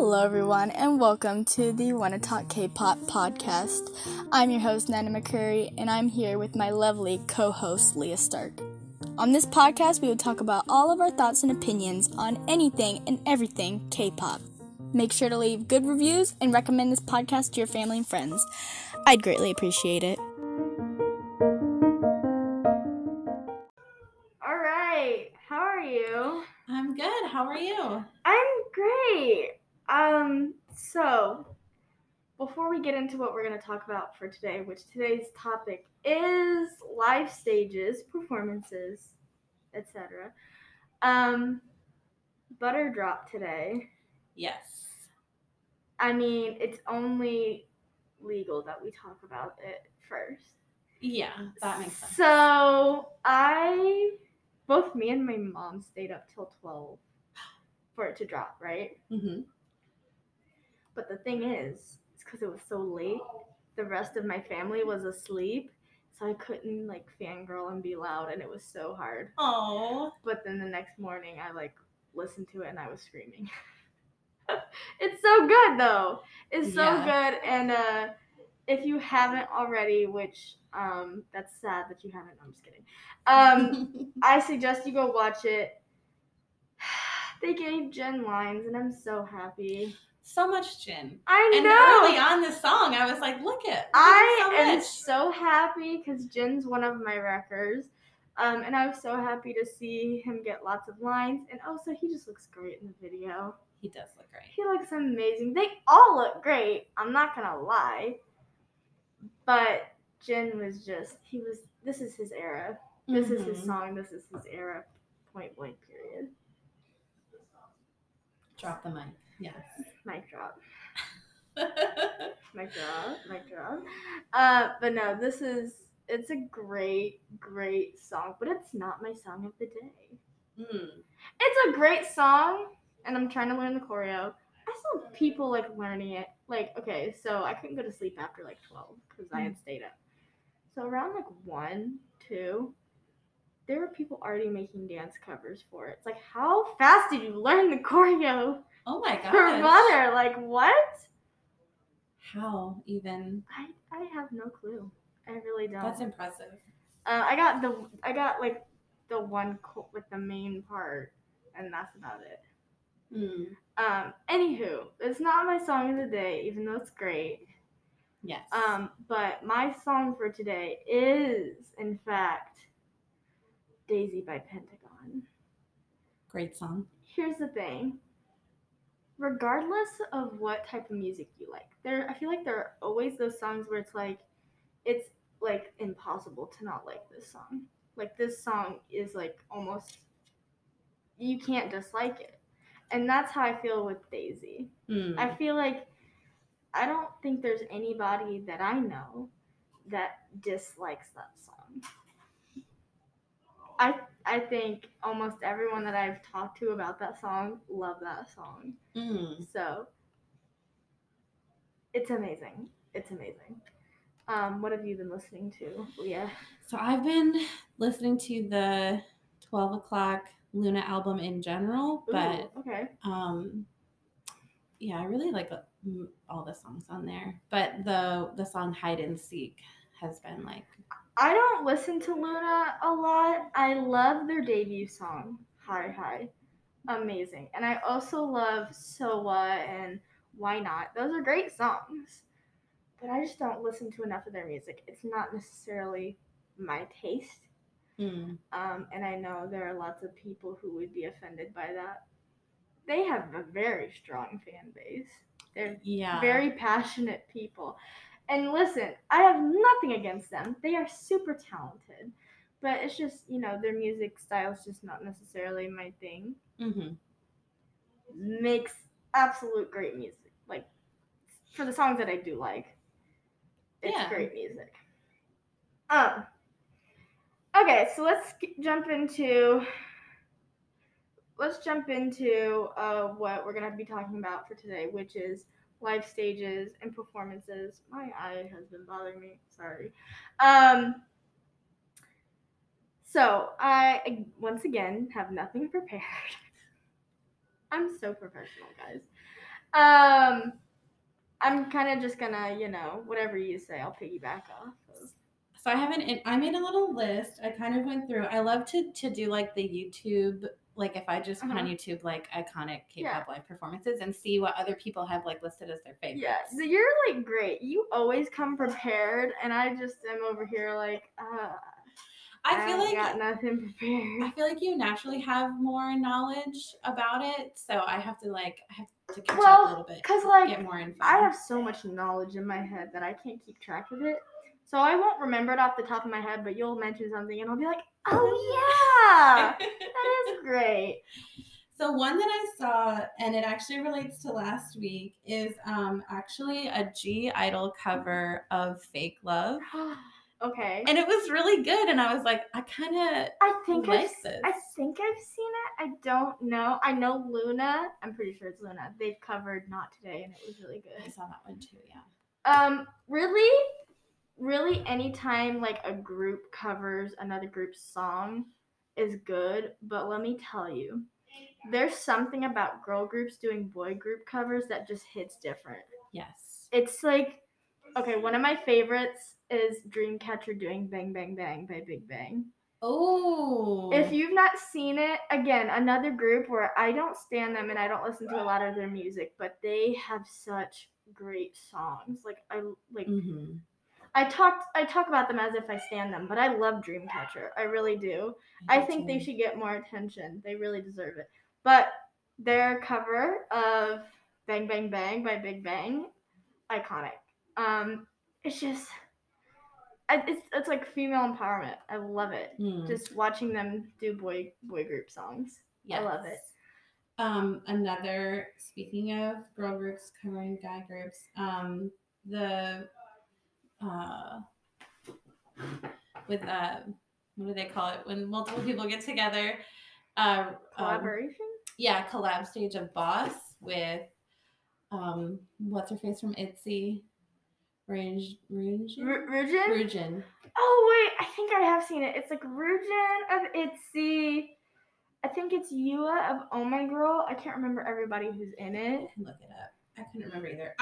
Hello everyone, and welcome to the Wanna Talk K-Pop podcast. I'm your host, Nana McCurry, and I'm here with my lovely co-host, Leah Stark. On this podcast, we will talk about all of our thoughts and opinions on anything and everything K-pop. Make sure to leave good reviews and recommend this podcast to your family and friends. I'd greatly appreciate it. All right, how are you? I'm good. How are you? I'm great. So before we get into what we're going to talk about for today, which today's topic is live stages, performances, etc. Butter dropped today. Yes. I mean, it's only legal that we talk about it first. Yeah, that makes sense. So both me and my mom stayed up till 12 for it to drop, right? Mm-hmm. But the thing is, it's because it was so late, the rest of my family was asleep, so I couldn't, fangirl and be loud, and it was so hard. Oh. But then the next morning, I, listened to it, and I was screaming. It's so good, though. It's so good, and if you haven't already, which that's sad that you haven't. I'm just kidding. I suggest you go watch it. They gave Jin lines, and I'm so happy. So much Jin. I know. And early on this song, I was like, look it. I am so happy because Jin's one of my wreckers. And I was so happy to see him get lots of lines. And also, he just looks great in the video. He does look great. He looks amazing. They all look great. I'm not going to lie. But Jin was this is his era. This is his song. This is his era. Point blank, period. Drop the mic. Yes. Mic drop. Mic drop. But no, it's a great, great song, but it's not my song of the day. It's a great song, and I'm trying to learn the choreo. I saw people, learning it. Okay, so I couldn't go to sleep after, 12 because I had stayed up. So around, 1, 2, there were people already making dance covers for it. It's like, how fast did you learn the choreo? Oh, my gosh. For Mother, what? How, even? I have no clue. I really don't. That's impressive. I got the one with the main part, and that's about it. Anywho, it's not my song of the day, even though it's great. Yes. But my song for today is, in fact, Daisy by Pentagon. Great song. Here's the thing. Regardless of what type of music you like, I feel like there are always those songs where it's impossible to not like this song. This song is, almost, you can't dislike it. And that's how I feel with Daisy. I feel I don't think there's anybody that I know that dislikes that song. I think almost everyone that I've talked to about that song love that song. So it's amazing. What have you been listening to, Leah? So I've been listening to the 12 o'clock Luna album in general, but I really like all the songs on there, but the song Hide and Seek has been I don't listen to Luna a lot. I love their debut song Hi, amazing, and I also love Sowa and Why Not. Those are great songs, but I just don't listen to enough of their music. It's not necessarily my taste. And I know there are lots of people who would be offended by that. They have a very strong fan base. They're very passionate people. And listen, I have nothing against them. They are super talented. But it's just, their music style is just not necessarily my thing. Makes absolute great music. For the songs that I do like, it's great music. Okay, so let's jump into what we're going to be talking about for today, which is live stages and performances. My eye has been bothering me. Sorry. So I, once again, have nothing prepared. I'm so professional, guys. I'm kind of just gonna, whatever you say, I'll piggyback off of. So I made a little list. I kind of went through. I love to do like the YouTube, like if I just put on YouTube like iconic K-pop live performances and see what other people have like listed as their favorites. Yeah, so you're like great. You always come prepared, and I just am over here like, I feel like got nothing prepared. I feel like you naturally have more knowledge about it, so I have to catch up a little bit. Because get more info. I have so much knowledge in my head that I can't keep track of it. So I won't remember it off the top of my head, but you'll mention something and I'll be like, oh yeah, that is great. So one that I saw, and it actually relates to last week, is actually a G-Idol cover of Fake Love. Okay. And it was really good, and I was like, I think I've seen it. I don't know. I know Luna. I'm pretty sure it's Luna. They've covered Not Today, and it was really good. I saw that one too, yeah. Really, anytime like a group covers another group's song is good, but let me tell you, there's something about girl groups doing boy group covers that just hits different. Yes. It's like, okay, one of my favorites is Dreamcatcher doing Bang Bang Bang by Big Bang. Oh. If you've not seen it, again, another group where I don't stand them and I don't listen to a lot of their music, but they have such great songs. Like I talk about them as if I stan them, but I love Dreamcatcher. I really do. I think they should get more attention. They really deserve it. But their cover of Bang Bang Bang by Big Bang, iconic. It's just, it's like female empowerment. I love it. Just watching them do boy group songs. Yes. I love it. Another, speaking of girl groups covering guy groups, what do they call it when multiple people get together? Collaboration? Collab stage of Boss with what's her face from ITZY? Rujin. Oh wait, I think I have seen it. It's like Rujin of ITZY. I think it's Yua of Oh My Girl. I can't remember everybody who's in it. Look it up. I couldn't remember either.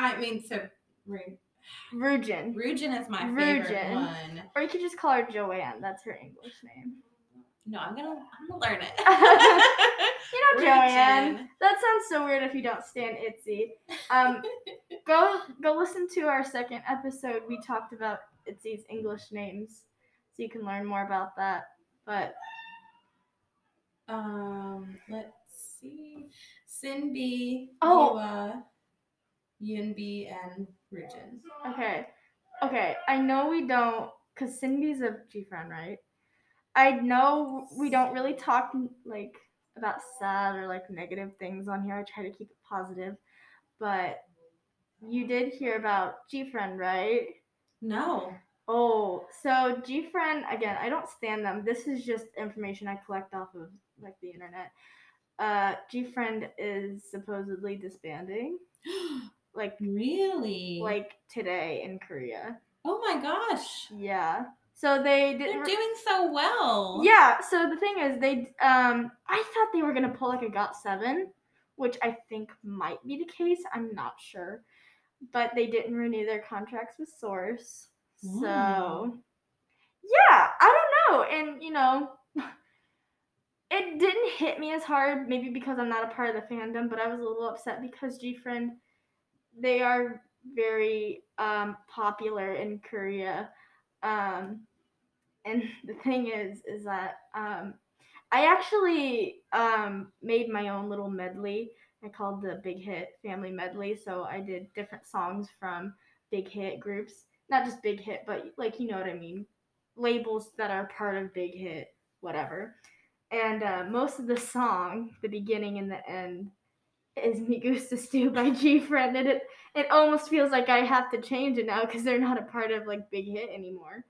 Rujin is my favorite one. Or you could just call her Joanne. That's her English name. No, I'm gonna learn it. Joanne. That sounds so weird if you don't stand ITZY. Go listen to our second episode. We talked about ITZY's English names, so you can learn more about that. But let's see, Sinbi, Yua, Yunbi, and Rujin. Okay. I know we don't, because Cindy's a G-Friend, right? I know we don't really talk like about sad or like negative things on here. I try to keep it positive, but you did hear about G-Friend, right? No. Oh, so G-Friend, again, I don't stan them. This is just information I collect off of like the internet. G-Friend is supposedly disbanding. Like really, like today in Korea. Oh my gosh! Yeah, so they're doing so well. Yeah, so the thing is, they I thought they were gonna pull like a GOT7, which I think might be the case. I'm not sure, but they didn't renew their contracts with Source. Ooh. So yeah, I don't know, and it didn't hit me as hard. Maybe because I'm not a part of the fandom, but I was a little upset because G-Friend. They are very popular in Korea. And the thing is that I actually made my own little medley. I called the Big Hit Family Medley. So I did different songs from Big Hit groups. Not just Big Hit, but like, you know what I mean? Labels that are part of Big Hit, whatever. And most of the song, the beginning and the end, is Me Gusta Stew by G-Friend, and it almost feels like I have to change it now because they're not a part of like Big Hit anymore.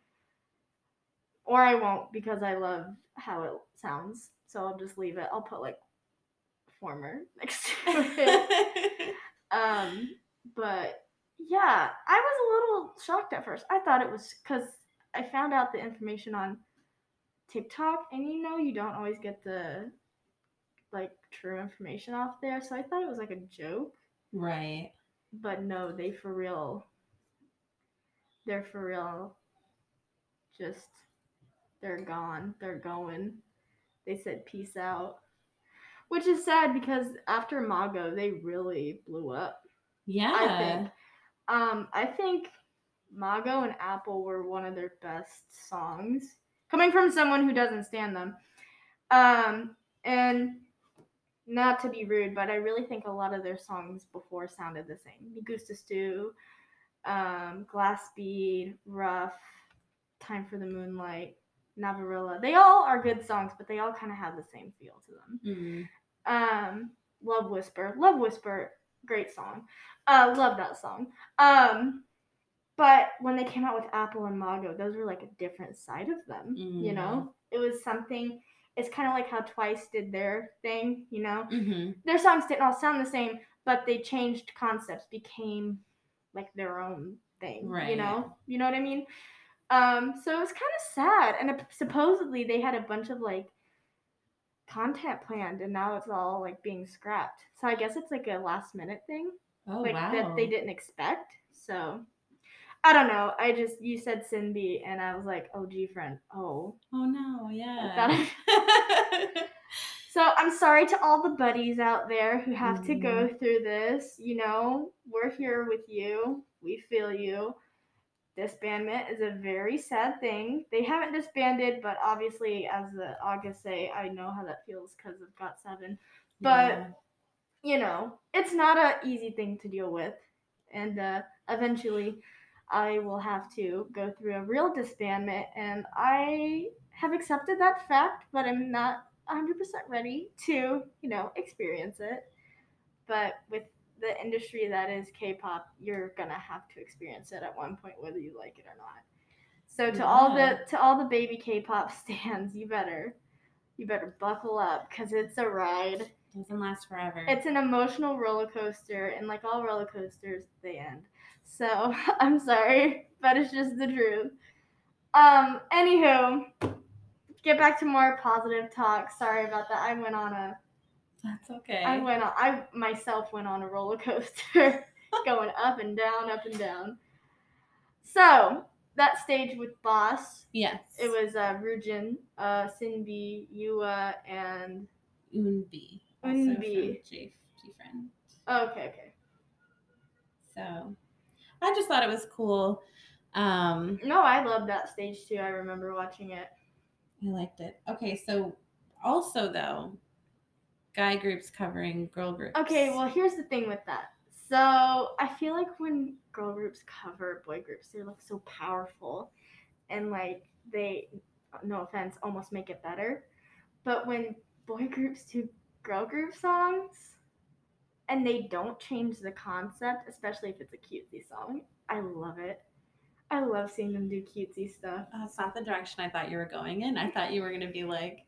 Or I won't, because I love how it sounds, so I'll just leave it. I'll put like former next to it. But yeah, I was a little shocked at first. I thought it was because I found out the information on TikTok, and you don't always get the like true information off there, so I thought it was like a joke. Right. But no, they're for real. Just, they're gone. They're going. They said peace out. Which is sad because after Mago, they really blew up. Yeah. I think Mago and Apple were one of their best songs. Coming from someone who doesn't stand them. And not to be rude, but I really think a lot of their songs before sounded the same. Me Gusta Stew, Glass Bead, Rough, Time for the Moonlight, Navarilla. They all are good songs, but they all kind of have the same feel to them. Mm-hmm. Love Whisper, great song. Love that song. But when they came out with Apple and Mago, those were like a different side of them, mm-hmm. you know? It was something... It's kind of like how Twice did their thing, you know? Mm-hmm. Their songs didn't all sound the same, but they changed concepts, became like their own thing, right. you know? You know what I mean? So it was kind of sad. And supposedly they had a bunch of like content planned, and now it's all like being scrapped. So I guess it's like a last minute thing. Oh, like, wow. That they didn't expect. So... I don't know. You said Sinbi, and I was like, oh, gee, friend. Oh. Oh, no. Yeah. So I'm sorry to all the buddies out there who have to go through this. You know, we're here with you. We feel you. Disbandment is a very sad thing. They haven't disbanded, but obviously, as the August say, I know how that feels because of GOT7. But, you know, it's not an easy thing to deal with. And eventually... I will have to go through a real disbandment, and I have accepted that fact, but I'm not 100% ready to, you know, experience it. But with the industry that is K-pop, you're going to have to experience it at one point, whether you like it or not. So to all the baby K-pop stans, you better buckle up, because it's a ride. It doesn't last forever. It's an emotional roller coaster, and like all roller coasters, they end. So, I'm sorry, but it's just the truth. Anywho, get back to more positive talk. Sorry about that. That's okay. I myself went on a roller coaster going up and down, up and down. So, that stage with Boss. Yes. It was Rujin, Sinbi, Yua, and... Eunbi. Eunbi. G-Friend. Oh, okay. So... I just thought it was cool. No, I loved that stage too. I remember watching it. I liked it. Okay, so also though, guy groups covering girl groups. Okay, well here's the thing with that. So I feel like when girl groups cover boy groups, they're like so powerful, and like they, no offense, almost make it better. But when boy groups do girl group songs, and they don't change the concept, especially if it's a cutesy song. I love it. I love seeing them do cutesy stuff. That's not the direction I thought you were going in. I thought you were going to be like...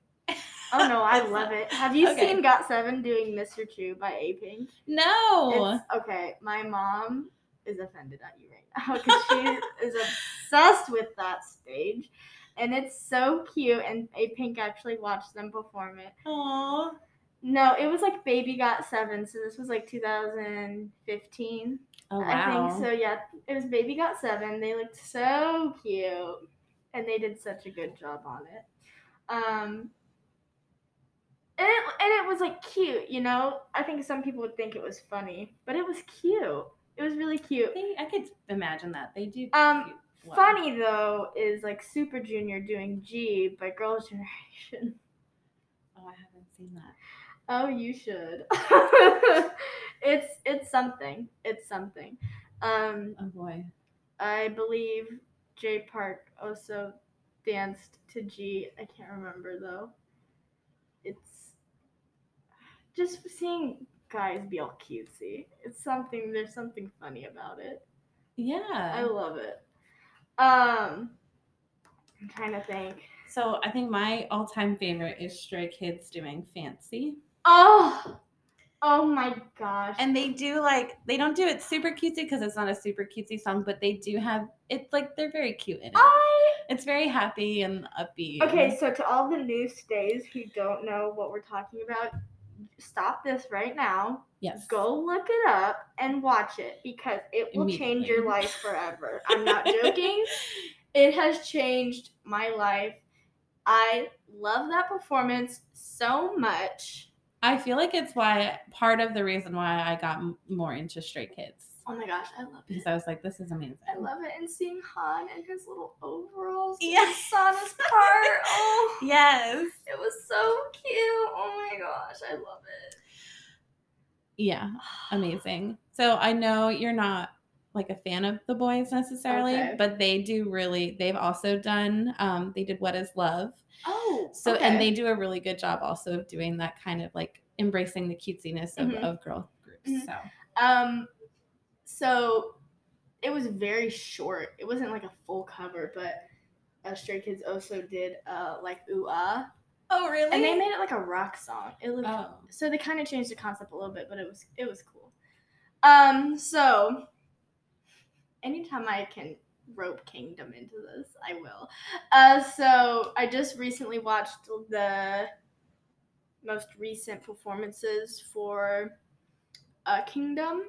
Oh, no, I love it. Have you seen GOT7 doing Mr. Chu by A-Pink? No! Okay, my mom is offended at you right now because she is obsessed with that stage. And it's so cute, and A-Pink actually watched them perform it. Aww. No, it was like Baby GOT7, so this was like 2015. Oh, wow. I think so, yeah. It was Baby GOT7. They looked so cute, and they did such a good job on it. And it was like cute, you know? I think some people would think it was funny, but it was cute. It was really cute. I could imagine that. They do cute. Well. Funny, though, is like Super Junior doing G by Girls' Generation. Oh, I haven't seen that. Oh, you should. It's something. It's something. Oh, boy. I believe J Park also danced to G. I can't remember, though. It's just seeing guys be all cutesy. It's something. There's something funny about it. Yeah. I love it. I'm trying to think. So I think my all-time favorite is Stray Kids doing Fancy. Oh my gosh. And they do they don't do it super cutesy because it's not a super cutesy song, but they do have, it's like they're very cute in it. It's very happy and upbeat. Okay, so to all the new stays who don't know what we're talking about, stop this right now. Yes. Go look it up and watch it because it will change your life forever. I'm not joking. It has changed my life. I love that performance so much. I feel like it's why part of the reason why I got more into Stray Kids. Oh my gosh, I love it. Because I was like, this is amazing. I love it. And seeing Han in his little overalls. Yes. Sana's part. Oh. Yes. It was so cute. Oh my gosh, I love it. Yeah, amazing. So I know you're not like a fan of the boys necessarily, okay, but they've also done, they did What Is Love. Oh, so okay. And they do a really good job also of doing that kind of like embracing the cutesiness of, mm-hmm. of girl groups. Mm-hmm. So it was very short. It wasn't like a full cover, but Stray Kids also did like Ooh Ah. Oh really? And they made it like a rock song. It looked so they kind of changed the concept a little bit, but it was cool. So anytime I can rope Kingdom into this, I will. So I just recently watched the most recent performances for Kingdom,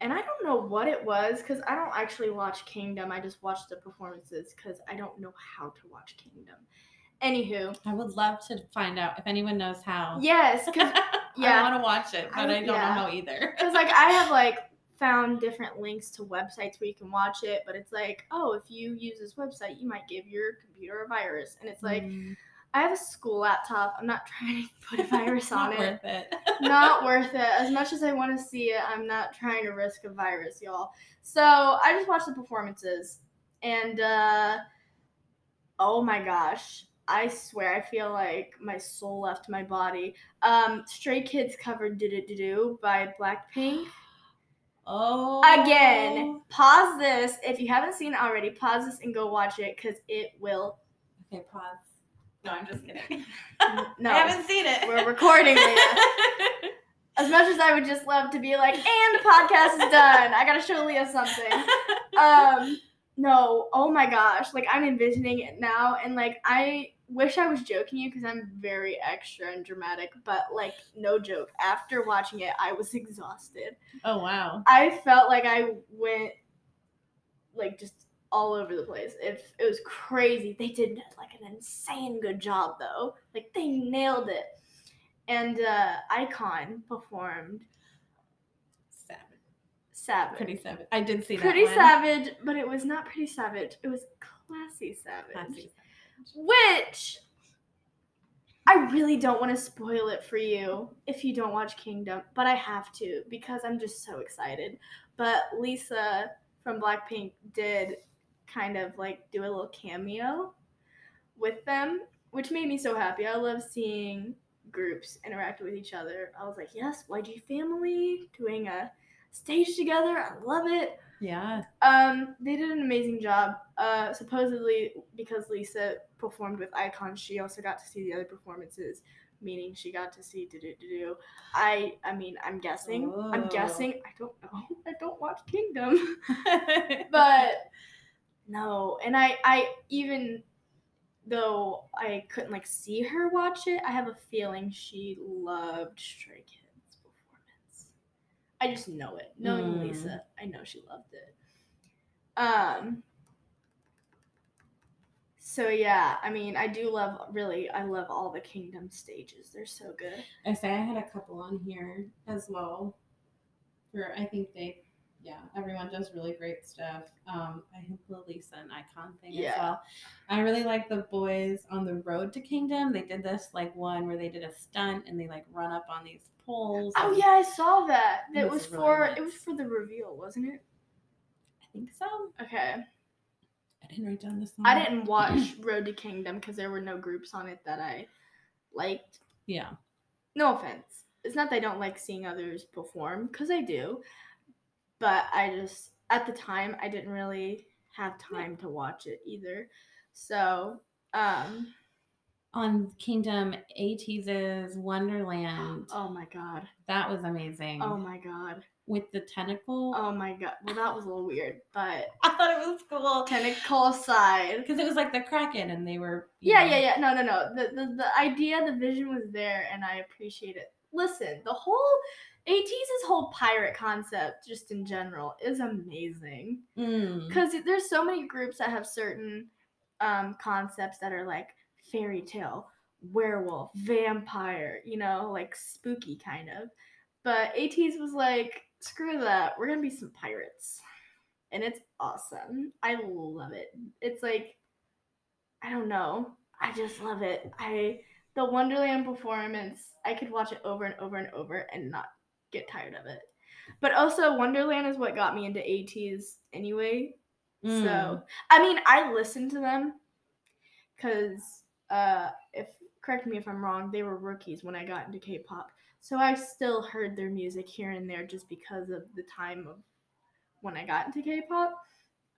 and I don't know what it was because I don't actually watch Kingdom. I just watch the performances because I don't know how to watch Kingdom. Anywho, I would love to find out if anyone knows how. Yes, because yeah, I want to watch it, but I don't know how either. Because like I have like found different links to websites where you can watch it, but it's like, oh, if you use this website, you might give your computer a virus, and it's like, I have a school laptop. I'm not trying to put a virus on it. Not worth it. Not worth it. As much as I want to see it, I'm not trying to risk a virus, y'all. So I just watched the performances, and oh my gosh. I swear, I feel like my soul left my body. Stray Kids covered Do Do Do Do by Blackpink. Oh. Again, pause this. If you haven't seen it already, pause this and go watch it because it will. Okay, pause. No, I'm just kidding. No. I haven't seen it. We're recording it. As much as I would just love to be like, and the podcast is done. I got to show Leah something. No, oh my gosh. Like, I'm envisioning it now, and like, I wish I was joking you because I'm very extra and dramatic, but like no joke, after watching it I was exhausted. Oh wow. I felt like I went like just all over the place. It was crazy. They did like an insane good job though. Like they nailed it. And Icon performed Savage. Pretty Savage. I did see that Pretty one. Savage, but it was not Pretty Savage. It was Classy Savage. Classy Savage. Which I really don't want to spoil it for you if you don't watch Kingdom, but I have to because I'm just so excited. But Lisa from Blackpink did kind of like do a little cameo with them, which made me so happy. I love seeing groups interact with each other. I was like, yes, YG family doing a stage together. I love it. Yeah. They did an amazing job. Supposedly because Lisa performed with Icon, she also got to see the other performances, meaning she got to see Do Do Do Do. I mean, I'm guessing. Whoa. I'm guessing. I don't know. I don't watch Kingdom. But no. And I even though I couldn't like see her watch it, I have a feeling she loved Stray Kids. I just know it. Knowing Lisa, I know she loved it. So yeah, I mean, I love all the Kingdom stages. They're so good. I had a couple on here as well. Everyone does really great stuff. I think the Lisa and Icon thing as well. I really like the boys on the road to Kingdom. They did this like one where they did a stunt and they like run up on these poles. Oh yeah, I saw that. That was for really nice. It was for the reveal, wasn't it? I think so. Okay. I didn't write down this one. I didn't watch Road to Kingdom because there were no groups on it that I liked. Yeah. No offense. It's not that I don't like seeing others perform because I do. But I just, at the time, I didn't really have time to watch it either. So, on Kingdom, ATEEZ's Wonderland. Oh my God. That was amazing. Oh my God. with the tentacle. Oh my god. Well, that was a little weird, but I thought it was cool. Tentacle side. Because it was like the Kraken and they were... Yeah. No. The idea, the vision was there and I appreciate it. Listen, the whole... AT's whole pirate concept, just in general, is amazing. Because there's so many groups that have certain concepts that are like fairy tale, werewolf, vampire, you know, like spooky kind of. But AT's was like, screw that. We're going to be some pirates. And it's awesome. I love it. It's like, I don't know. I just love it. The Wonderland performance, I could watch it over and over and over and not get tired of it. But also Wonderland is what got me into AT's anyway. So I mean, I listened to them because if correct me if I'm wrong, they were rookies when I got into K-pop, so I still heard their music here and there just because of the time of when I got into K-pop.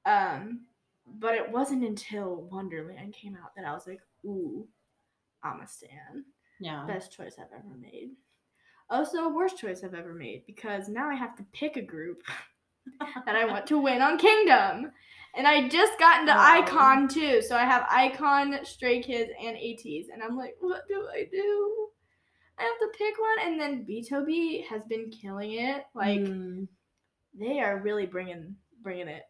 But it wasn't until Wonderland came out that I was like, ooh, I'm a stan. Yeah, best choice I've ever made. Also, worst choice I've ever made, because now I have to pick a group that I want to win on Kingdom. And I just got into Icon, too. So I have Icon, Stray Kids, and ATs. And I'm like, what do I do? I have to pick one. And then BtoB has been killing it. Like, they are really bringing it.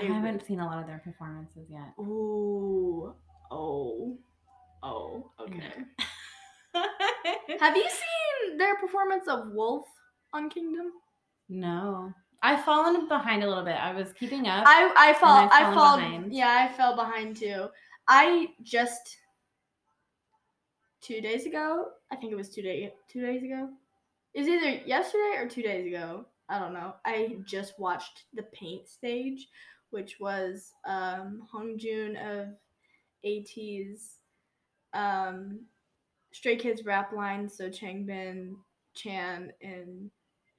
I haven't seen a lot of their performances yet. Ooh. Oh. Okay. Have you seen their performance of Wolf on Kingdom? No. I've fallen behind a little bit. I was keeping up. I fell behind. Yeah, I fell behind too. I just 2 days ago, I think it was two days ago. It was either yesterday or 2 days ago. I don't know. I just watched the paint stage, which was Hongjun of AT's Stray Kids rap line, so Changbin, Chan, and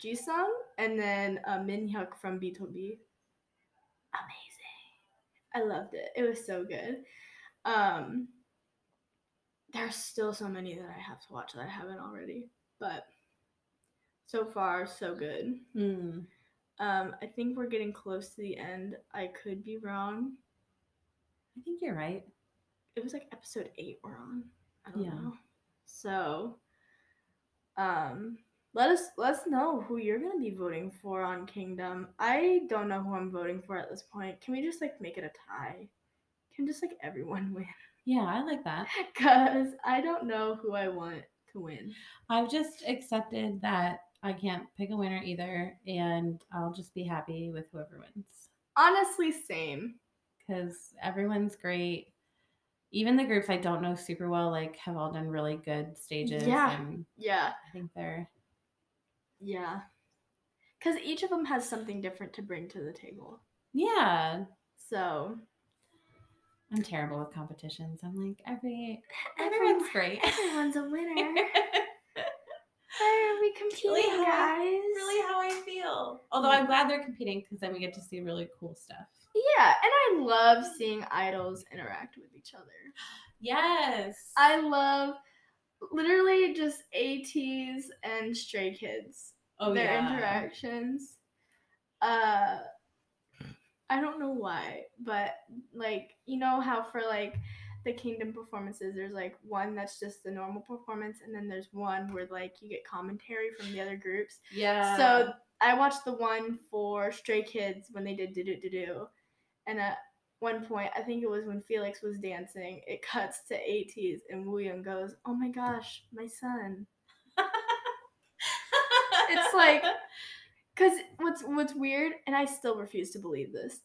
Jisung, and then Minhyuk from BtoB. Amazing. I loved it. It was so good. There's still so many that I have to watch that I haven't already, but so far, so good. I think we're getting close to the end. I could be wrong. I think you're right. It was like episode 8 we're on. I don't know. So, let us know who you're going to be voting for on Kingdom. I don't know who I'm voting for at this point. Can we just, like, make it a tie? Can just, like, everyone win? Yeah, I like that. Because I don't know who I want to win. I've just accepted that I can't pick a winner either, and I'll just be happy with whoever wins. Honestly, same. Because everyone's great. Even the groups I don't know super well, like, have all done really good stages. Yeah. I think they're... Yeah. Because each of them has something different to bring to the table. Yeah. So... I'm terrible with competitions. I'm like, everyone's great. Everyone's a winner. Why are we competing, guys? Really how I feel. Although I'm glad they're competing because then we get to see really cool stuff. Yeah, and I love seeing idols interact with each other. Yes. I love literally just ATs and Stray Kids. Oh, their interactions. I don't know why, but, like, you know how for, like, the Kingdom performances, there's, like, one that's just the normal performance, and then there's one where, like, you get commentary from the other groups. Yeah. So I watched the one for Stray Kids when they did do-do-do-do. And at one point, I think it was when Felix was dancing, it cuts to ATs, and Wooyoung goes, oh my gosh, my son. It's like, because what's weird, and I still refuse to believe this.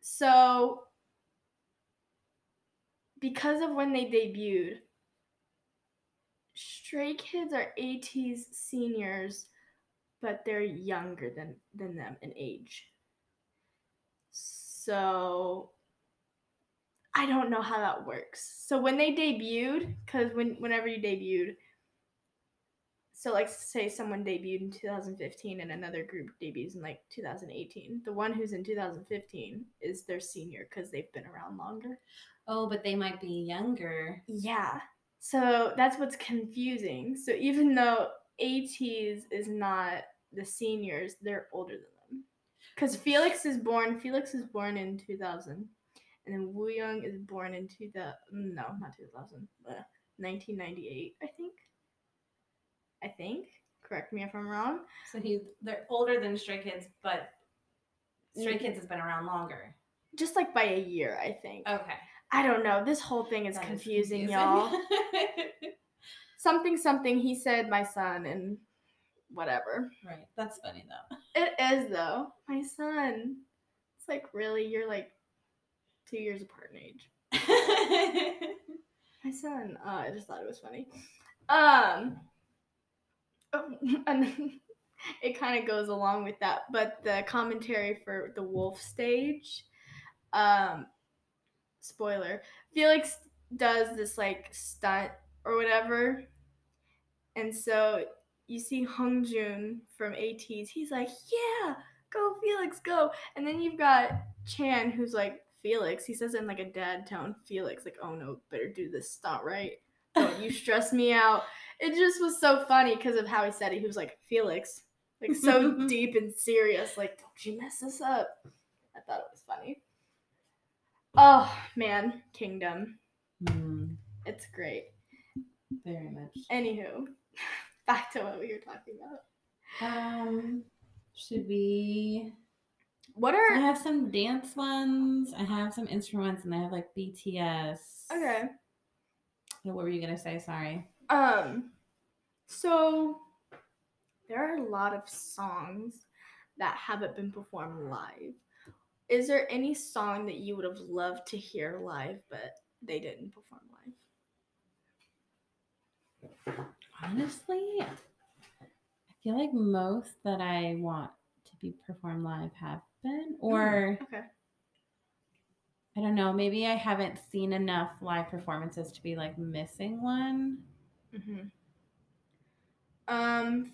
So, because of when they debuted, Stray Kids are ATs seniors, but they're younger than them in age. So I don't know how that works. So when they debuted, because whenever you debuted, so like say someone debuted in 2015 and another group debuts in like 2018, the one who's in 2015 is their senior because they've been around longer. Oh, but they might be younger. Yeah. So that's what's confusing. So even though AT's is not the seniors, they're older than them. Because Felix is born in 2000. And then Woo Young is born in 1998, I think. Correct me if I'm wrong. So they're older than Stray Kids, but Stray Kids has been around longer. Just like by a year, I think. Okay. I don't know. This whole thing is confusing, y'all. something, he said my son and whatever. Right. That's funny, though. It is, though. My son. It's like, really? You're like 2 years apart in age. My son. I just thought it was funny. And it kind of goes along with that, but the commentary for the wolf stage, spoiler, Felix does this like stunt or whatever, and so you see Hung Jun from ATs, he's like, yeah, go Felix, go, and then you've got Chan who's like, Felix, he says in like a dad tone, Felix, like, oh no, better do this stunt right. Don't you stress me out. It just was so funny because of how he said it. He was like, Felix, like so deep and serious, like, don't you mess this up. I thought it was funny. Oh, man, Kingdom. Mm. It's great. Very much. Anywho, back to what we were talking about. Should we... I have some dance ones. I have some instruments, and I have, like, BTS. Okay. What were you going to say? Sorry. So there are a lot of songs that haven't been performed live. Is there any song that you would have loved to hear live, but they didn't perform live? Honestly, I feel like most that I want to be performed live have been, or... Okay. I don't know. Maybe I haven't seen enough live performances to be, like, missing one. Mm-hmm.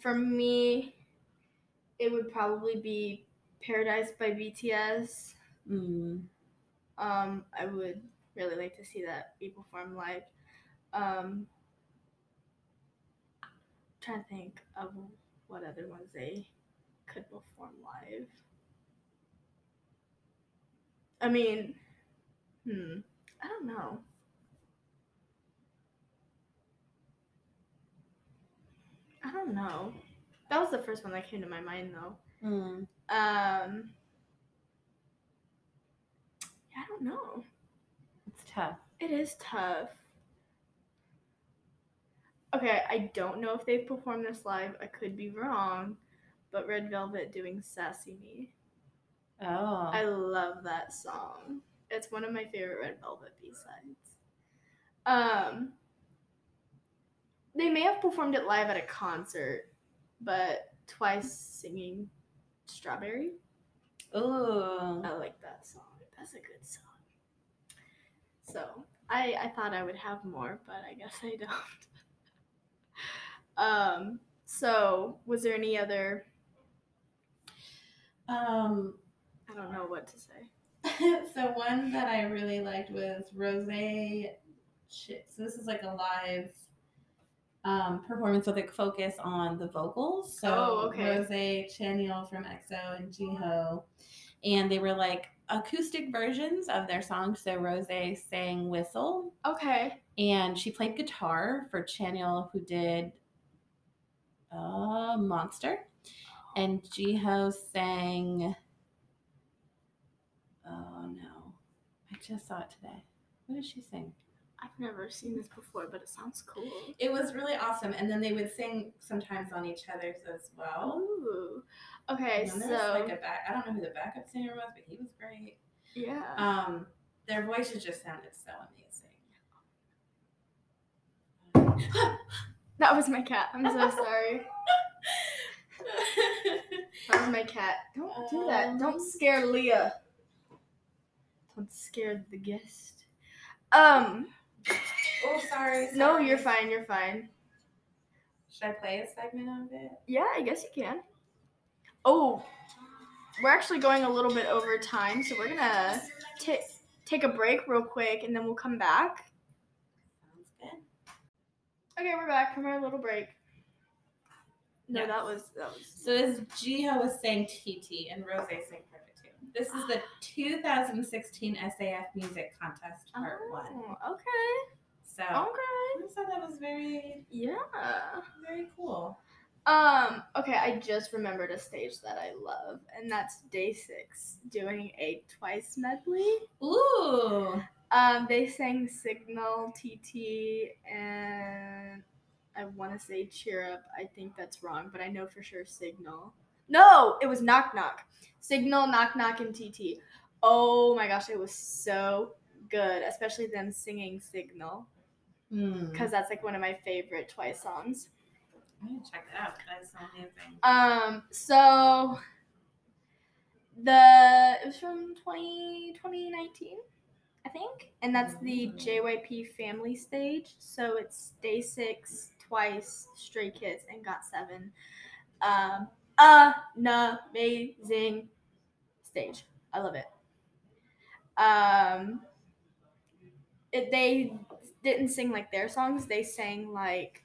For me, it would probably be Paradise by BTS. Mm. I would really like to see that be performed live. I'm trying to think of what other ones they could perform live. I mean... I don't know. That was the first one that came to my mind, though. I don't know. It's tough. It is tough. Okay, I don't know if they've performed this live. I could be wrong, but Red Velvet doing Sassy Me. Oh. I love that song. It's one of my favorite Red Velvet B-sides. They may have performed it live at a concert, but Twice singing Strawberry. Oh. I like that song. That's a good song. So I thought I would have more, but I guess I don't. So was there any other? I don't know what to say. So one that I really liked was Rosé Chips. So this is like a live performance with a focus on the vocals. So Rosé, Chanyeol from EXO, and Jiho. And they were like acoustic versions of their songs. So Rosé sang Whistle. Okay. And she played guitar for Chanyeol, who did Monster. And Jiho sang... Oh, no. I just saw it today. What did she sing? I've never seen this before, but it sounds cool. It was really awesome. And then they would sing sometimes on each other's as well. Ooh. Okay, so... I don't know who the backup singer was, but he was great. Yeah. Their voices just sounded so amazing. That was my cat. I'm so sorry. That was my cat. Don't do that. Don't scare Leah. Don't scare the guest. Sorry. No, you're fine. Should I play a segment of it? Yeah, I guess you can. Oh, we're actually going a little bit over time, so we're gonna take a break real quick, and then we'll come back. Sounds good. Okay, we're back from our little break. No, yes. that was. So as Jiho was saying TT and Rose sang Perfect 2. This is the 2016 SAF Music Contest Part 1. Okay. So. Okay. So that was very. Yeah. Very cool. Okay, I just remembered a stage that I love, and that's Day 6 doing a Twice medley. Ooh. They sang Signal, TT, and I want to say Cheer Up. I think that's wrong, but I know for sure Signal. No, it was Knock Knock. Signal, Knock Knock, and TT. Oh my gosh, it was so good, especially them singing Signal, because that's like one of my favorite Twice songs. I'm going to check that out. That's amazing. So, it was from 2019, I think. And that's the JYP family stage. So, it's Day 6, Twice, Stray Kids, and GOT7. Amazing stage. I love it. They didn't sing, like, their songs. They sang, like,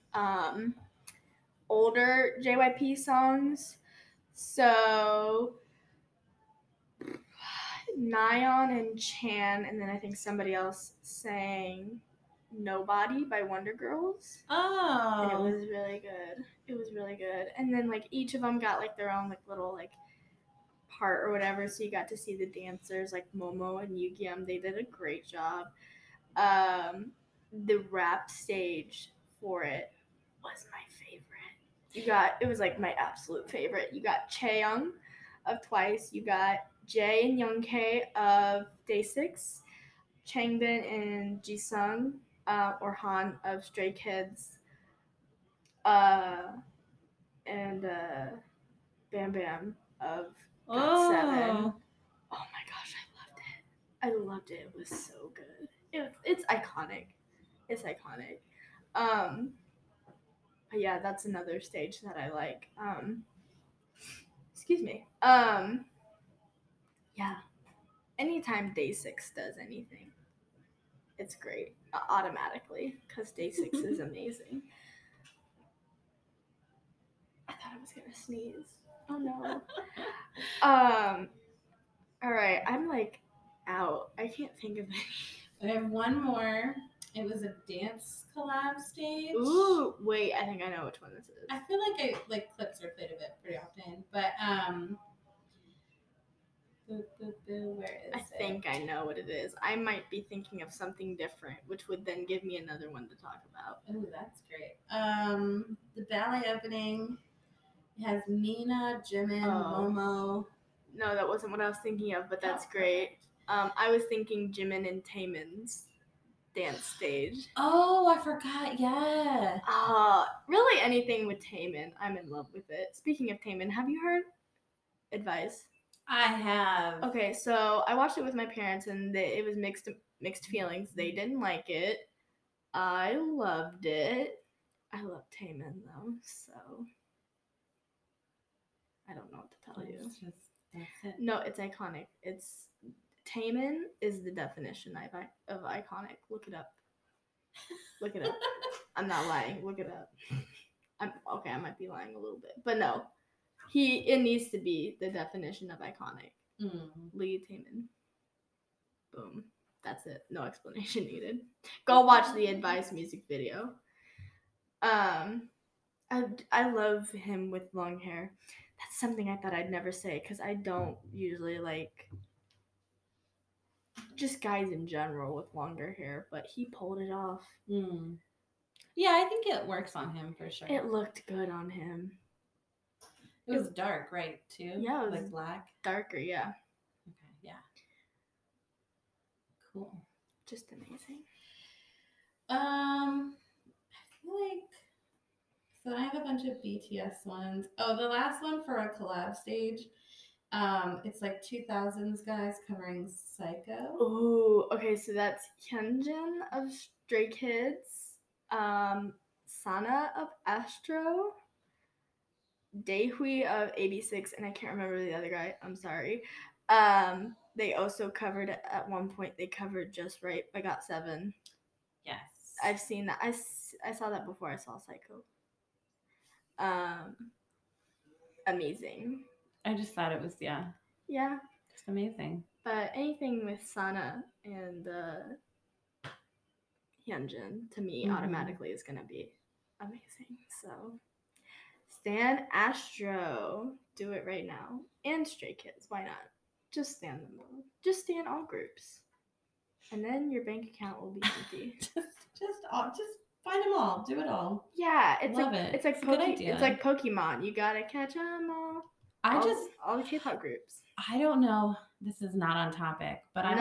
older JYP songs. So Nayeon and Chan, and then I think somebody else sang Nobody by Wonder Girls. Oh. And it was really good. It was really good. And then like each of them got like their own like little like part or whatever. So you got to see the dancers like Momo and Yugyeom. They did a great job. The rap stage for it was my favorite. It was like my absolute favorite. You got Chaeyoung of Twice. You got Jae and Younghae of Day 6. Changbin and Jisung or Han of Stray Kids. And Bam Bam of GOT7. Oh my gosh, I loved it. I loved it. It was so good. It's iconic. It's iconic. But yeah, that's another stage that I like. Excuse me. Yeah. Anytime Day 6 does anything, it's great automatically because Day 6 is amazing. I thought I was going to sneeze. Oh, no. All right. I'm, like, out. I can't think of any. I have one more. It was a dance collab stage. Ooh, wait, I think I know which one this is. I feel like I like clips are played of it pretty often, but where is it? I think I know what it is. I might be thinking of something different, which would then give me another one to talk about. Ooh, that's great. The ballet opening has Mina, Jimin, Momo. No, that wasn't what I was thinking of, but that's great. I was thinking Jimin and Taemin's dance stage. Oh, I forgot. Yeah. Really anything with Taemin. I'm in love with it. Speaking of Taemin, have you heard Advice? I have. Okay, so I watched it with my parents and it was mixed feelings. They didn't like it. I loved it. I love Taemin though, so I don't know what to tell you. That's it. No, it's iconic. It's Taemin is the definition of iconic. Look it up. Look it up. I'm not lying. Look it up. I might be lying a little bit. But no, it needs to be the definition of iconic. Lee Taemin. Boom. That's it. No explanation needed. Go watch the Advice music video. I love him with long hair. That's something I thought I'd never say because I don't usually like just guys in general with longer hair, but he pulled it off. Yeah, I think it works on him for sure. It looked good on him. It was dark, right, too? Yeah, it was like black. Darker, yeah. Okay, yeah. Cool. Just amazing. I feel like so I have a bunch of BTS ones. Oh, the last one for a collab stage. It's like 2000s guys covering Psycho. Oh, okay, so that's Hyunjin of Stray Kids, Sana of Astro, Daehui of AB6, and I can't remember the other guy. I'm sorry. They also covered at one point. They covered Just Right by GOT7. Yes, I've seen that. I saw that before I saw Psycho. amazing. I just thought it was, yeah, just amazing. But anything with Sana and Hyunjin, to me, automatically is going to be amazing. So stan Astro. Do it right now. And Stray Kids. Why not? Just stan them all. Just stan all groups. And then your bank account will be empty. just find them all. Do it all. Yeah. It's like Pokemon. You got to catch them all. All the K-pop groups. I don't know. This is not on topic, but I don't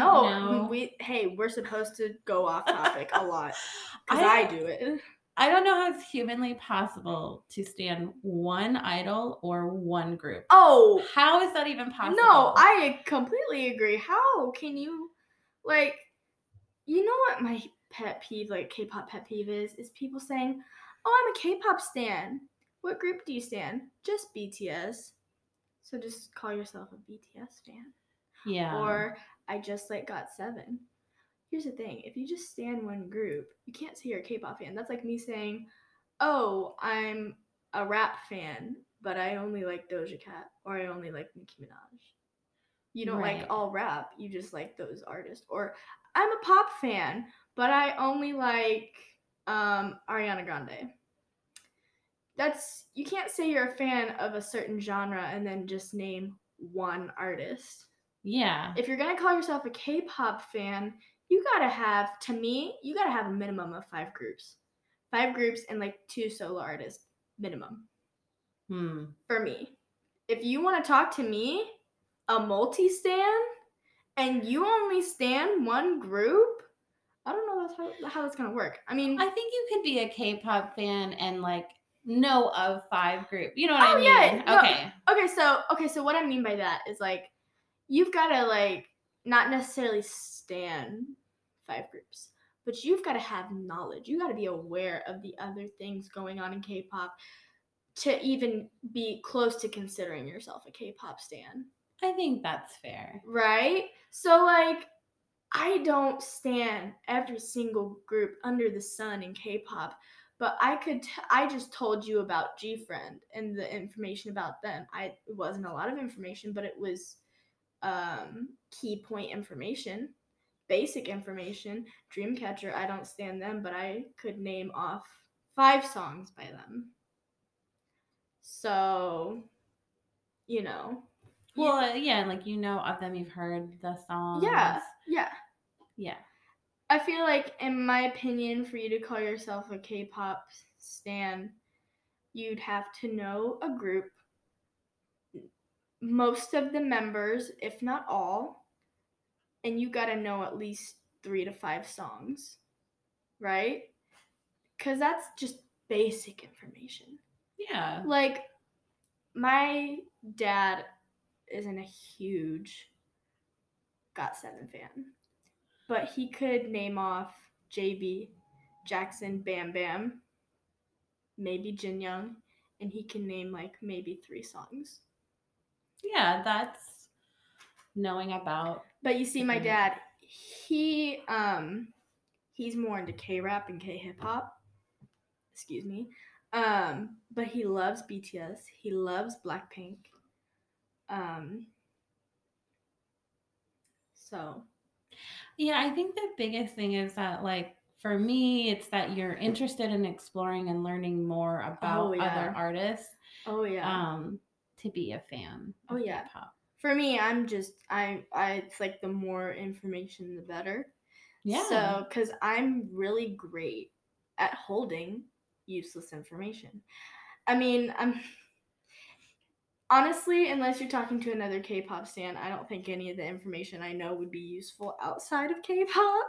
know. We're supposed to go off topic a lot. Because I do it. I don't know how it's humanly possible to stan one idol or one group. Oh. How is that even possible? No, I completely agree. How can you, you know what my pet peeve, K-pop pet peeve is people saying, oh, I'm a K-pop stan. What group do you stan? Just BTS. So just call yourself a BTS fan. Yeah. Or I just GOT7. Here's the thing. If you just stan one group, you can't say you're a K-pop fan. That's like me saying, oh, I'm a rap fan, but I only like Doja Cat or I only like Nicki Minaj. You don't like all rap. You just like those artists. Or I'm a pop fan, but I only like Ariana Grande. You can't say you're a fan of a certain genre and then just name one artist. Yeah. If you're going to call yourself a K-pop fan, you got to have a minimum of 5 groups. 5 groups and 2 solo artists minimum. For me. If you want to talk to me, a multi-stan, and you only stan one group, I don't know how that's going to work. I mean, I think you could be a K-pop fan and know of 5 group. You know what I mean? Yeah. No. Okay. Okay, so what I mean by that is you've got to not necessarily stan 5 groups, but you've got to have knowledge. You got to be aware of the other things going on in K-pop to even be close to considering yourself a K-pop stan. I think that's fair. Right? So I don't stan every single group under the sun in K-pop. But I just told you about GFriend and the information about them. It wasn't a lot of information, but it was key point information, basic information. Dreamcatcher, I don't stan them, but I could name off 5 songs by them. So, Well, yeah, you know of them, you've heard the songs. Yeah. I feel in my opinion, for you to call yourself a K-pop stan, you'd have to know a group, most of the members, if not all, and you gotta know at least 3 to 5 songs, right? Because that's just basic information. Yeah. My dad isn't a huge GOT7 fan. But he could name off JB, Jackson, Bam Bam, maybe Jinyoung, and he can name maybe 3 songs. Yeah, that's knowing about. But you see, my dad, he's more into K-rap and K-hip-hop. Excuse me. But he loves BTS. He loves Blackpink. So. Yeah, I think the biggest thing is that, for me, it's that you're interested in exploring and learning more about other artists. Oh, yeah. To be a fan of hip-hop. For me, I'm just, it's the more information, the better. Yeah. So, because I'm really great at holding useless information. I mean, honestly, unless you're talking to another K-pop stan, I don't think any of the information I know would be useful outside of K-pop.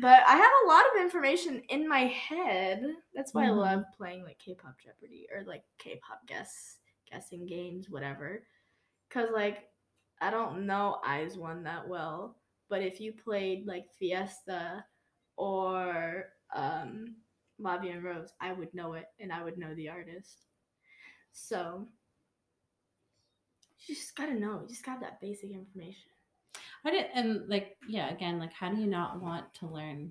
But I have a lot of information in my head. That's why I love playing K-pop Jeopardy or K-pop guessing games, whatever. Because I don't know IZ*ONE that well, but if you played Fiesta or Bobby and Rose, I would know it and I would know the artist. So. You just gotta know. You just got that basic information. How do you not want to learn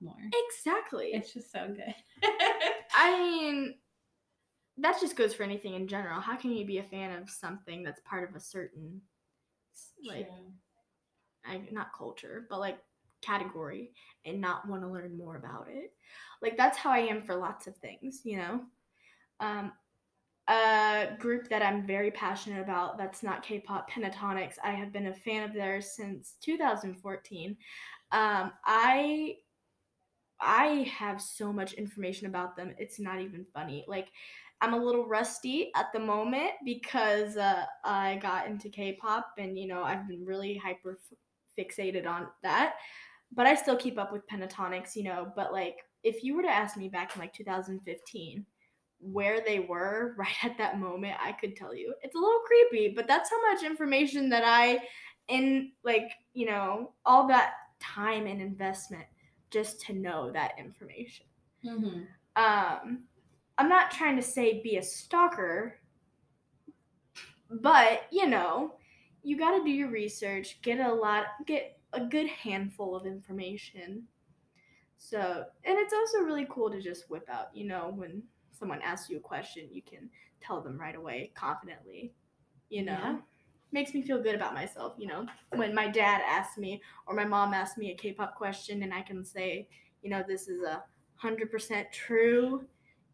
more? Exactly. It's just so good. I mean, that just goes for anything in general. How can you be a fan of something that's part of a certain, like, not culture, but like category, and not want to learn more about it? Like, that's how I am for lots of things, you know? A group that I'm very passionate about that's not K-pop, Pentatonix. I have been a fan of theirs since 2014. I have so much information about them. It's not even funny. Like, I'm a little rusty at the moment because I got into K-pop and, you know, I've been really hyper fixated on that. But I still keep up with Pentatonix, you know. But, like, if you were to ask me back in, like, 2015 where they were right at that moment, I could tell you. It's a little creepy, but that's how much information that I, in, like, you know, all that time and investment just to know that information. Mm-hmm. I'm not trying to say be a stalker, but, you know, you got to do your research, get a good handful of information. So, and it's also really cool to just whip out, you know, when someone asks you a question, you can tell them right away confidently, you know. Yeah. Makes me feel good about myself, you know, when my dad asks me or my mom asks me a K-pop question and I can say, you know, this is 100% true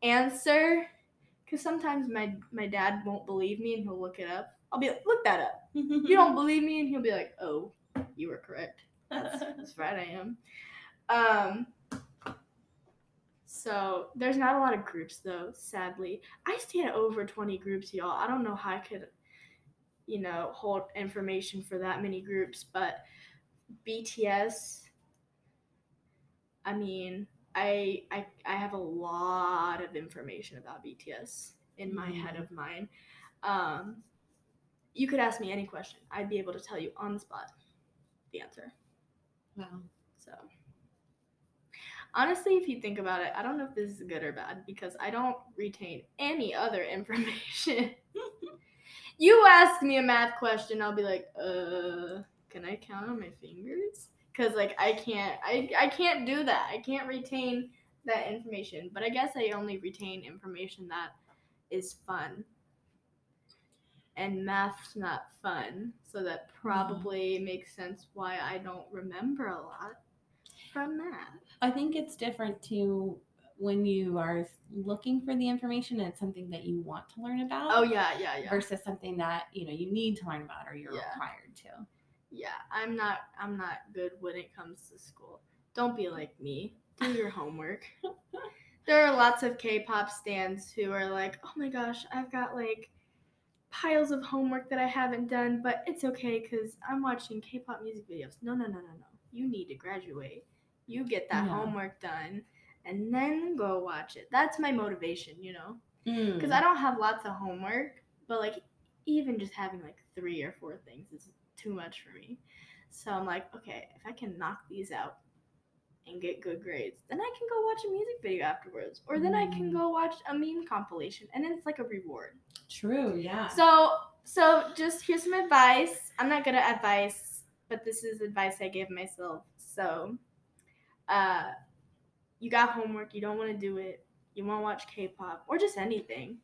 answer, because sometimes my dad won't believe me and he'll look it up. I'll be like, look that up. You don't believe me? And he'll be like, oh, you were correct. That's right, I am. So there's not a lot of groups, though, sadly. I stay at over 20 groups, y'all. I don't know how I could, you know, hold information for that many groups. But BTS, I mean, I have a lot of information about BTS in my head of mine. You could ask me any question. I'd be able to tell you on the spot the answer. Wow. So, honestly, if you think about it, I don't know if this is good or bad because I don't retain any other information. You ask me a math question, I'll be like, can I count on my fingers? Because, like, I can't do that. I can't retain that information. But I guess I only retain information that is fun. And math's not fun. So that probably makes sense why I don't remember a lot from math. I think it's different, too, when you are looking for the information and it's something that you want to learn about. Oh, yeah. Versus something that, you know, you need to learn about or you're required to. Yeah, I'm not good when it comes to school. Don't be like me. Do your homework. There are lots of K-pop stans who are like, oh my gosh, I've got, like, piles of homework that I haven't done, but it's okay because I'm watching K-pop music videos. No. You need to graduate. You get that homework done and then go watch it. That's my motivation, you know, because I don't have lots of homework, but, like, even just having, like, 3 or 4 things is too much for me. So I'm like, okay, if I can knock these out and get good grades, then I can go watch a music video afterwards, or then I can go watch a meme compilation, and then it's like a reward. True, yeah. So just here's some advice. I'm not good at advice, but this is advice I gave myself. So, you got homework, you don't want to do it, you want to watch K-pop or just anything.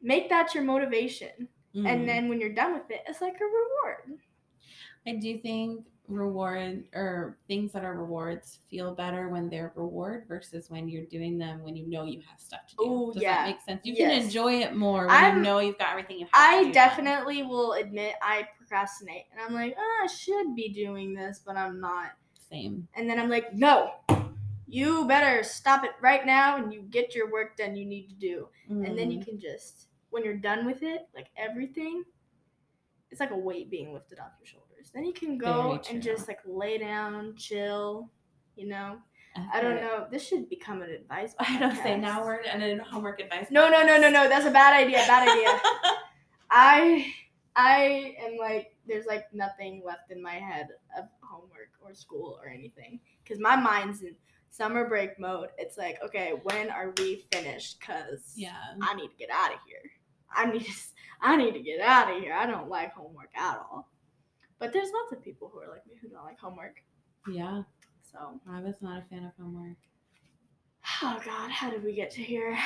Make that your motivation. And then when you're done with it, it's like a reward. I do think reward or things that are rewards feel better when they're reward versus when you're doing them when you know you have stuff to do. Oh, does that make sense? You can enjoy it more when you know you've got everything you have to do. I definitely will admit I procrastinate. And I'm like, I should be doing this, but I'm not. Same. And then I'm like, no, you better stop it right now and you get your work done you need to do. And then you can just, when you're done with it, like everything, it's like a weight being lifted off your shoulders. Then you can go and just, like, lay down, chill, you know? I don't know. This should become an advice podcast. I don't say now we're in a homework advice podcast. No. That's a bad idea. I am, like, there's, like, nothing left in my head of homework or school or anything. Because my mind's in summer break mode. It's like, okay, when are we finished? Because I need to get out of here. I need to get out of here. I don't like homework at all. But there's lots of people who are like me who don't like homework. Yeah. So I was not a fan of homework. Oh God, how did we get to here?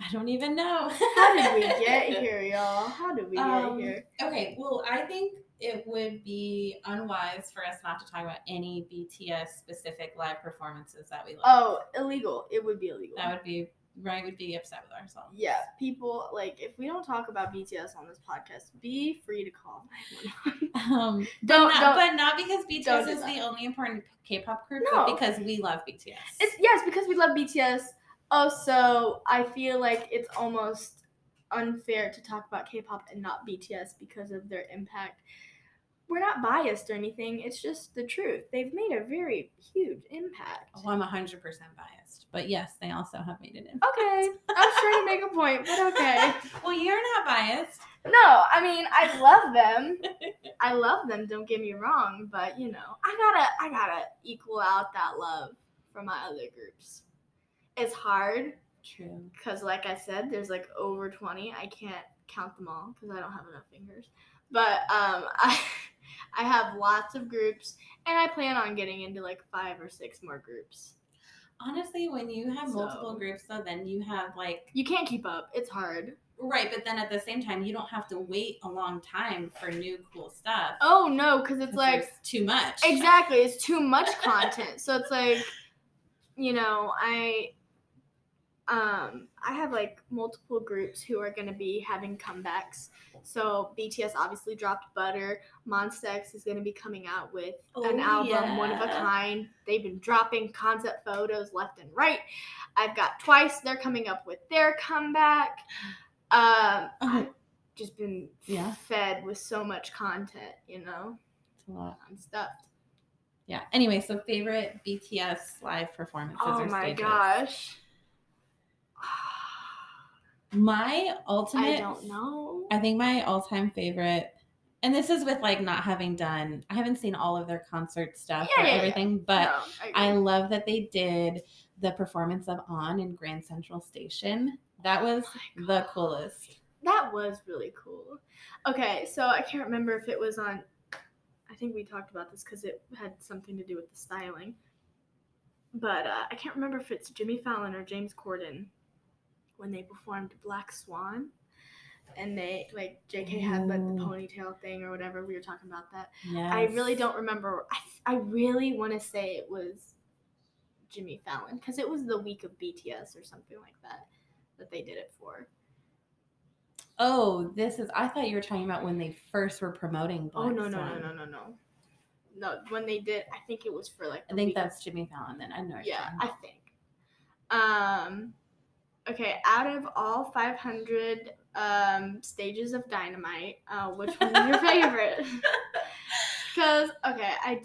I don't even know. How did we get here, y'all? How did we get here? Okay, well, I think it would be unwise for us not to talk about any BTS-specific live performances that we love. Oh, illegal. It would be illegal. That would be... Ryan would be upset with ourselves. Yeah, people, like, if we don't talk about BTS on this podcast, be free to call 911. But not because BTS is the only important K-pop group, but because we love BTS. Yes, because we love BTS. Also, I feel like it's almost unfair to talk about K-pop and not BTS because of their impact. We're not biased or anything. It's just the truth. They've made a very huge impact. Oh, I'm 100% biased. But yes, they also have made an impact. Okay. I was trying to make a point, but okay. Well, you're not biased. No, I mean, I love them. I love them, don't get me wrong. But, you know, I gotta equal out that love for my other groups. It's hard. True. Because, like I said, there's like over 20. I can't count them all because I don't have enough fingers. But I have lots of groups, and I plan on getting into, like, 5 or 6 more groups. Honestly, when you have multiple groups, though, then you have, like... You can't keep up. It's hard. Right, but then at the same time, you don't have to wait a long time for new cool stuff. Oh, no, because it's, like... too much. Exactly. It's too much content. So it's, like, you know, I have, like, multiple groups who are going to be having comebacks. So BTS obviously dropped Butter. Monstax is going to be coming out with an album, one of a kind. They've been dropping concept photos left and right. I've got Twice. They're coming up with their comeback. I've just been fed with so much content, you know? It's a lot. I'm stuffed. Yeah. Anyway, so favorite BTS live performances or stages? Oh, my gosh. My ultimate... I don't know. I think my all-time favorite... And this is with, like, not having done... I haven't seen all of their concert stuff or everything, but no, I love that they did the performance of On in Grand Central Station. That was the coolest. That was really cool. Okay, so I can't remember if it was on... I think we talked about this because it had something to do with the styling. But I can't remember if it's Jimmy Fallon or James Corden. When they performed Black Swan, and they, like, JK had, like, the ponytail thing or whatever. We were talking about that. Yes. I really don't remember. I really want to say it was Jimmy Fallon, because it was the week of BTS or something like that they did it for. Oh, I thought you were talking about when they first were promoting Black Swan. Oh, no. No, when they did, I think it was for, like, I think that's Jimmy Fallon then. I know. Yeah, I think. Okay, out of all 500 stages of Dynamite, which one is your favorite? Because, okay, I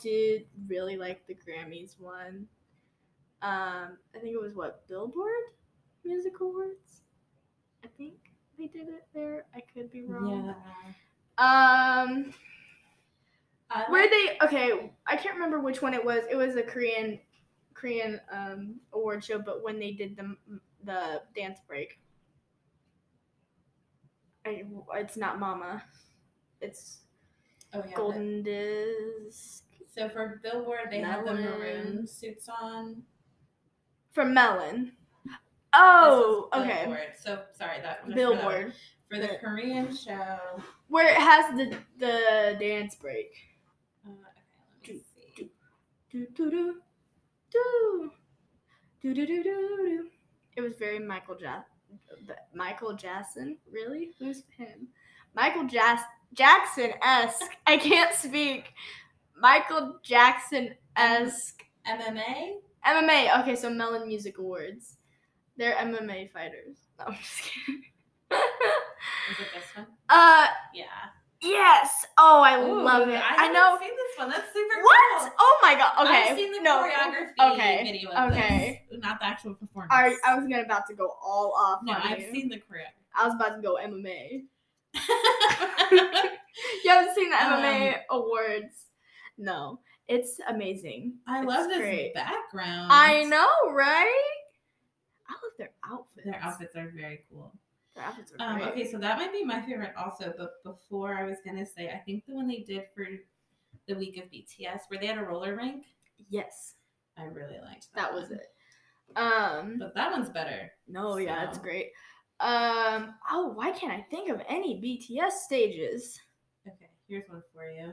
did really like the Grammys one. I think it was, Billboard Music Awards? I think they did it there. I could be wrong. Yeah. I can't remember which one it was. It was a Korean award show, but when they did the dance break, it's not Mama, it's Golden Disc. So for Billboard, they had the maroon suits on. For Melon. Oh, okay. Billboard. So sorry, that one. Billboard for the Korean show where it has the dance break. Okay, let me see. It was very Michael Jackson. Really? Who's him? Michael Jackson-esque. I can't speak. Michael Jackson-esque. MMA. Okay, so Melon Music Awards. They're MMA fighters. No, I'm just kidding. Is it this one? Yeah. Yes. Oh, I love it. I know. I've seen this one. That's super cool. What? Oh my god. Okay. I've seen the choreography video of this. Not the actual performance. I was about to go all off. No, I've seen the choreography. I was about to go MMA. You haven't seen the MMA awards? No. It's amazing. I love this background. I know, right? I love their outfits. Their outfits are very cool. Okay, so that might be my favorite also, but before I was going to say, I think the one they did for the week of BTS, where they had a roller rink. Yes. I really liked that. That was it. But that one's better. No, so. Yeah, it's great. Oh, why can't I think of any BTS stages? Okay, here's one for you.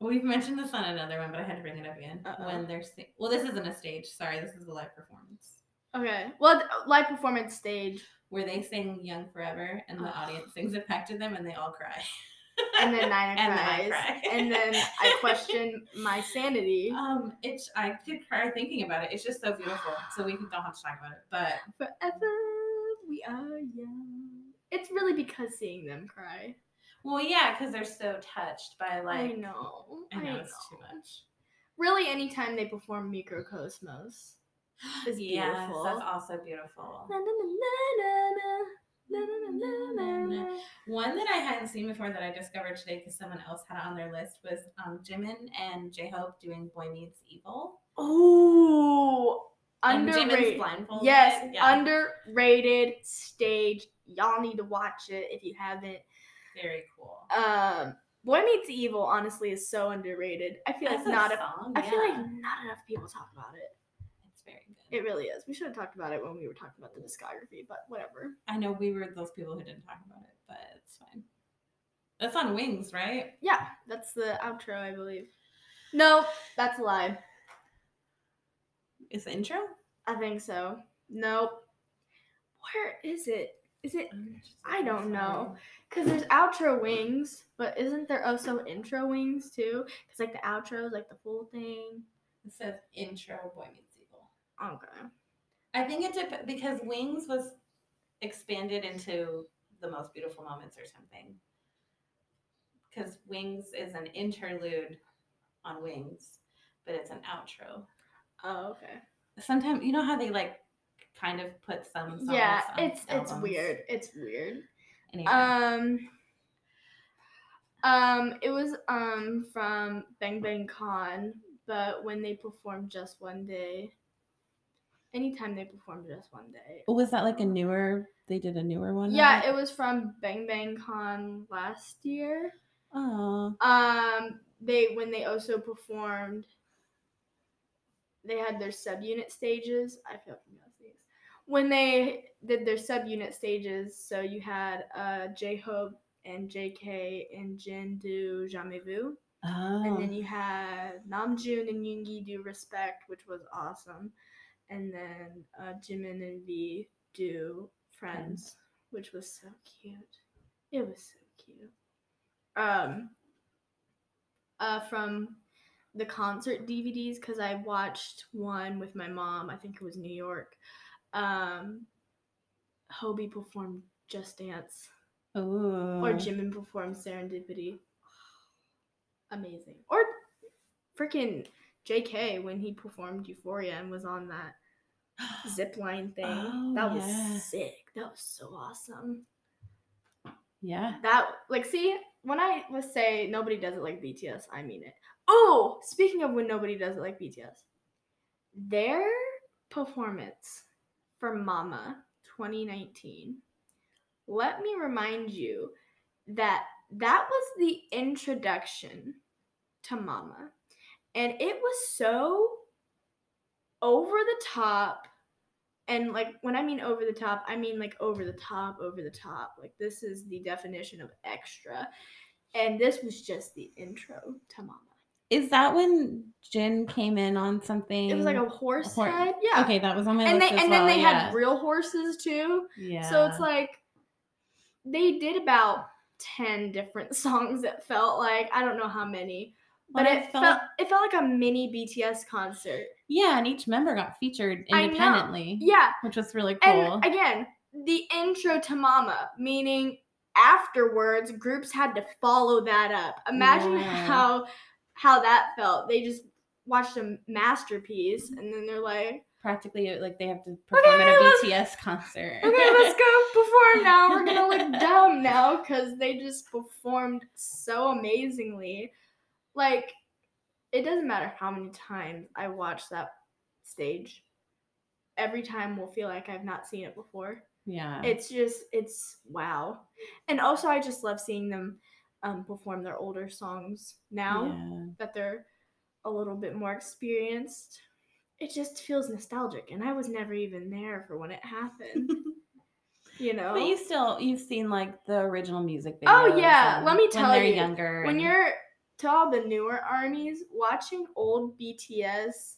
We've mentioned this on another one, but I had to bring it up again. When they're well, this isn't a stage. Sorry, this is a live performance. Okay. Well, live performance stage. Where they sing Young Forever, and the audience sings it back to them, and they all cry. And then Nina cries. And then I question my sanity. I could cry thinking about it. It's just so beautiful. So we don't have to talk about it. But forever we are young. It's really because seeing them cry. Well, yeah, because they're so touched by, like... I know. It's too much. Really, anytime they perform Microcosmos is beautiful. Yes, that's also beautiful. One that I hadn't seen before that I discovered today because someone else had it on their list was Jimin and J-Hope doing Boy Meets Evil. Oh, underrated. Yes, yeah. Underrated stage. Y'all need to watch it if you haven't. Very cool. Boy Meets Evil honestly is so underrated. I feel like not enough people talk about it. It's very good. It really is. We should have talked about it when we were talking about the discography, but whatever. I know we were those people who didn't talk about it, but it's fine. That's on Wings, right? Yeah, that's the outro, I believe. No, that's a lie. Is the intro? I think so. Nope. Where is it? Is it? I don't know. Because there's outro Wings, but isn't there also intro Wings, too? Because, like, the outro is, like, the full thing. It says intro Boy Meets Evil. Okay. I think it did because Wings was expanded into the most beautiful moments or something. Because Wings is an interlude on Wings, but it's an outro. Oh, okay. Sometimes, you know how they, like, kind of put some songs on albums. It's weird. Anyway. It was from Bang Bang Con, but when they performed Just One Day. Anytime they performed Just One Day. Was that like they did a newer one? Yeah, right? It was from Bang Bang Con last year. Oh. They also performed, they had their subunit stages. I feel like when they did their subunit stages, so you had J-Hope and JK and Jin do Jamais Vu. Oh. And then you had Namjoon and Yoongi do Respect, which was awesome. And then Jimin and V do Friends, which was so cute. It was so cute. From the concert DVDs, because I watched one with my mom. I think it was New York. Hobi performed Just Dance. Ooh. Or Jimin performed Serendipity. Amazing. Or freaking JK when he performed Euphoria and was on that zipline thing. Oh, that was sick. That was so awesome. Yeah. That, like, see, when I say nobody does it like BTS, I mean it. Oh, speaking of when nobody does it like BTS, their performance for Mama 2019, let me remind you that was the introduction to Mama, and it was so over the top, and like when I mean over the top, I mean like over the top, like this is the definition of extra, and this was just the intro to Mama. Is that when Jin came in on something? It was like a horse head? Yeah. Okay, that was on my list as well. And then they had real horses, too. Yeah. So it's like, they did about 10 different songs that felt like, I don't know how many, but it felt like a mini BTS concert. Yeah, and each member got featured independently. Yeah. Which was really cool. And again, the intro to Mama, meaning afterwards, groups had to follow that up. Imagine how that felt. They just watched a masterpiece, and then they're like... Practically, like, they have to perform at a BTS concert. Okay, let's go perform now. We're going to look dumb now, because they just performed so amazingly. Like, it doesn't matter how many times I watch that stage. Every time will feel like I've not seen it before. Yeah. It's wow. And also, I just love seeing them perform their older songs now that they're a little bit more experienced. it just feels nostalgic, and I was never even there for when it happened. You know, but you've seen like the original music videos. Oh yeah, let me tell you, when they're younger, when you're to all the newer armies watching old BTS,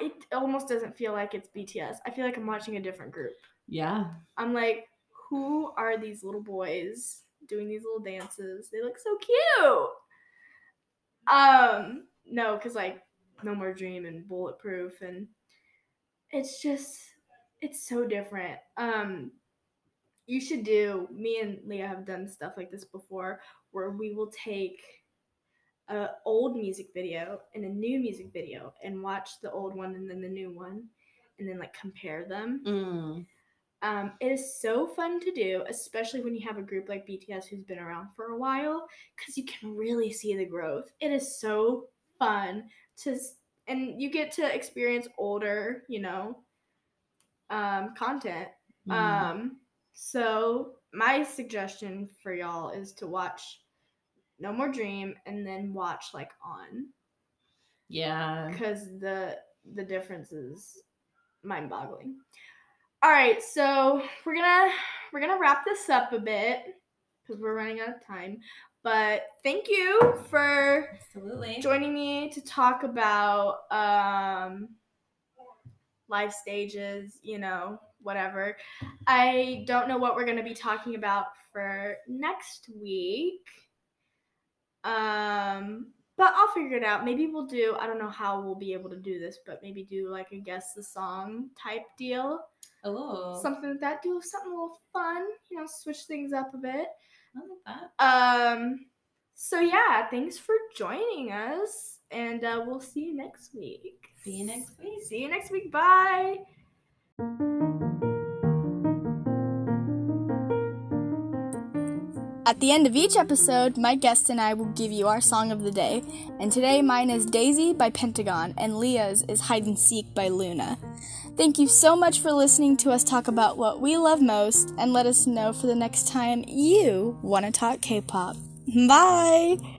it almost doesn't feel like it's BTS. I feel like I'm watching a different group. Yeah, I'm like, who are these little boys doing these little dances? They look so cute. No, because like No More Dream and Bulletproof, and it's just, it's so different. You should do, me and Leah have done stuff like this before, where we will take an old music video and a new music video and watch the old one and then the new one and then like compare them. It is so fun to do, especially when you have a group like BTS who's been around for a while, because you can really see the growth. It is so fun to, and you get to experience older, you know, content. So my suggestion for y'all is to watch No More Dream and then watch like On. Yeah. Because the difference is mind-boggling. All right, so we're gonna wrap this up a bit because we're running out of time. But thank you for joining me to talk about life stages, you know, whatever. I don't know what we're going to be talking about for next week. But I'll figure it out. Maybe we'll do, I don't know how we'll be able to do this, but maybe do like a guess the song type deal. Oh. Something like that. Do something a little fun, you know, switch things up a bit. I like that. So yeah, thanks for joining us, and we'll see you next week. See you next week. See you next week. Bye. At the end of each episode, my guest and I will give you our song of the day, and today mine is Daisy by Pentagon, and Leah's is Hide and Seek by Luna. Thank you so much for listening to us talk about what we love most, and let us know for the next time you want to talk K-pop. Bye!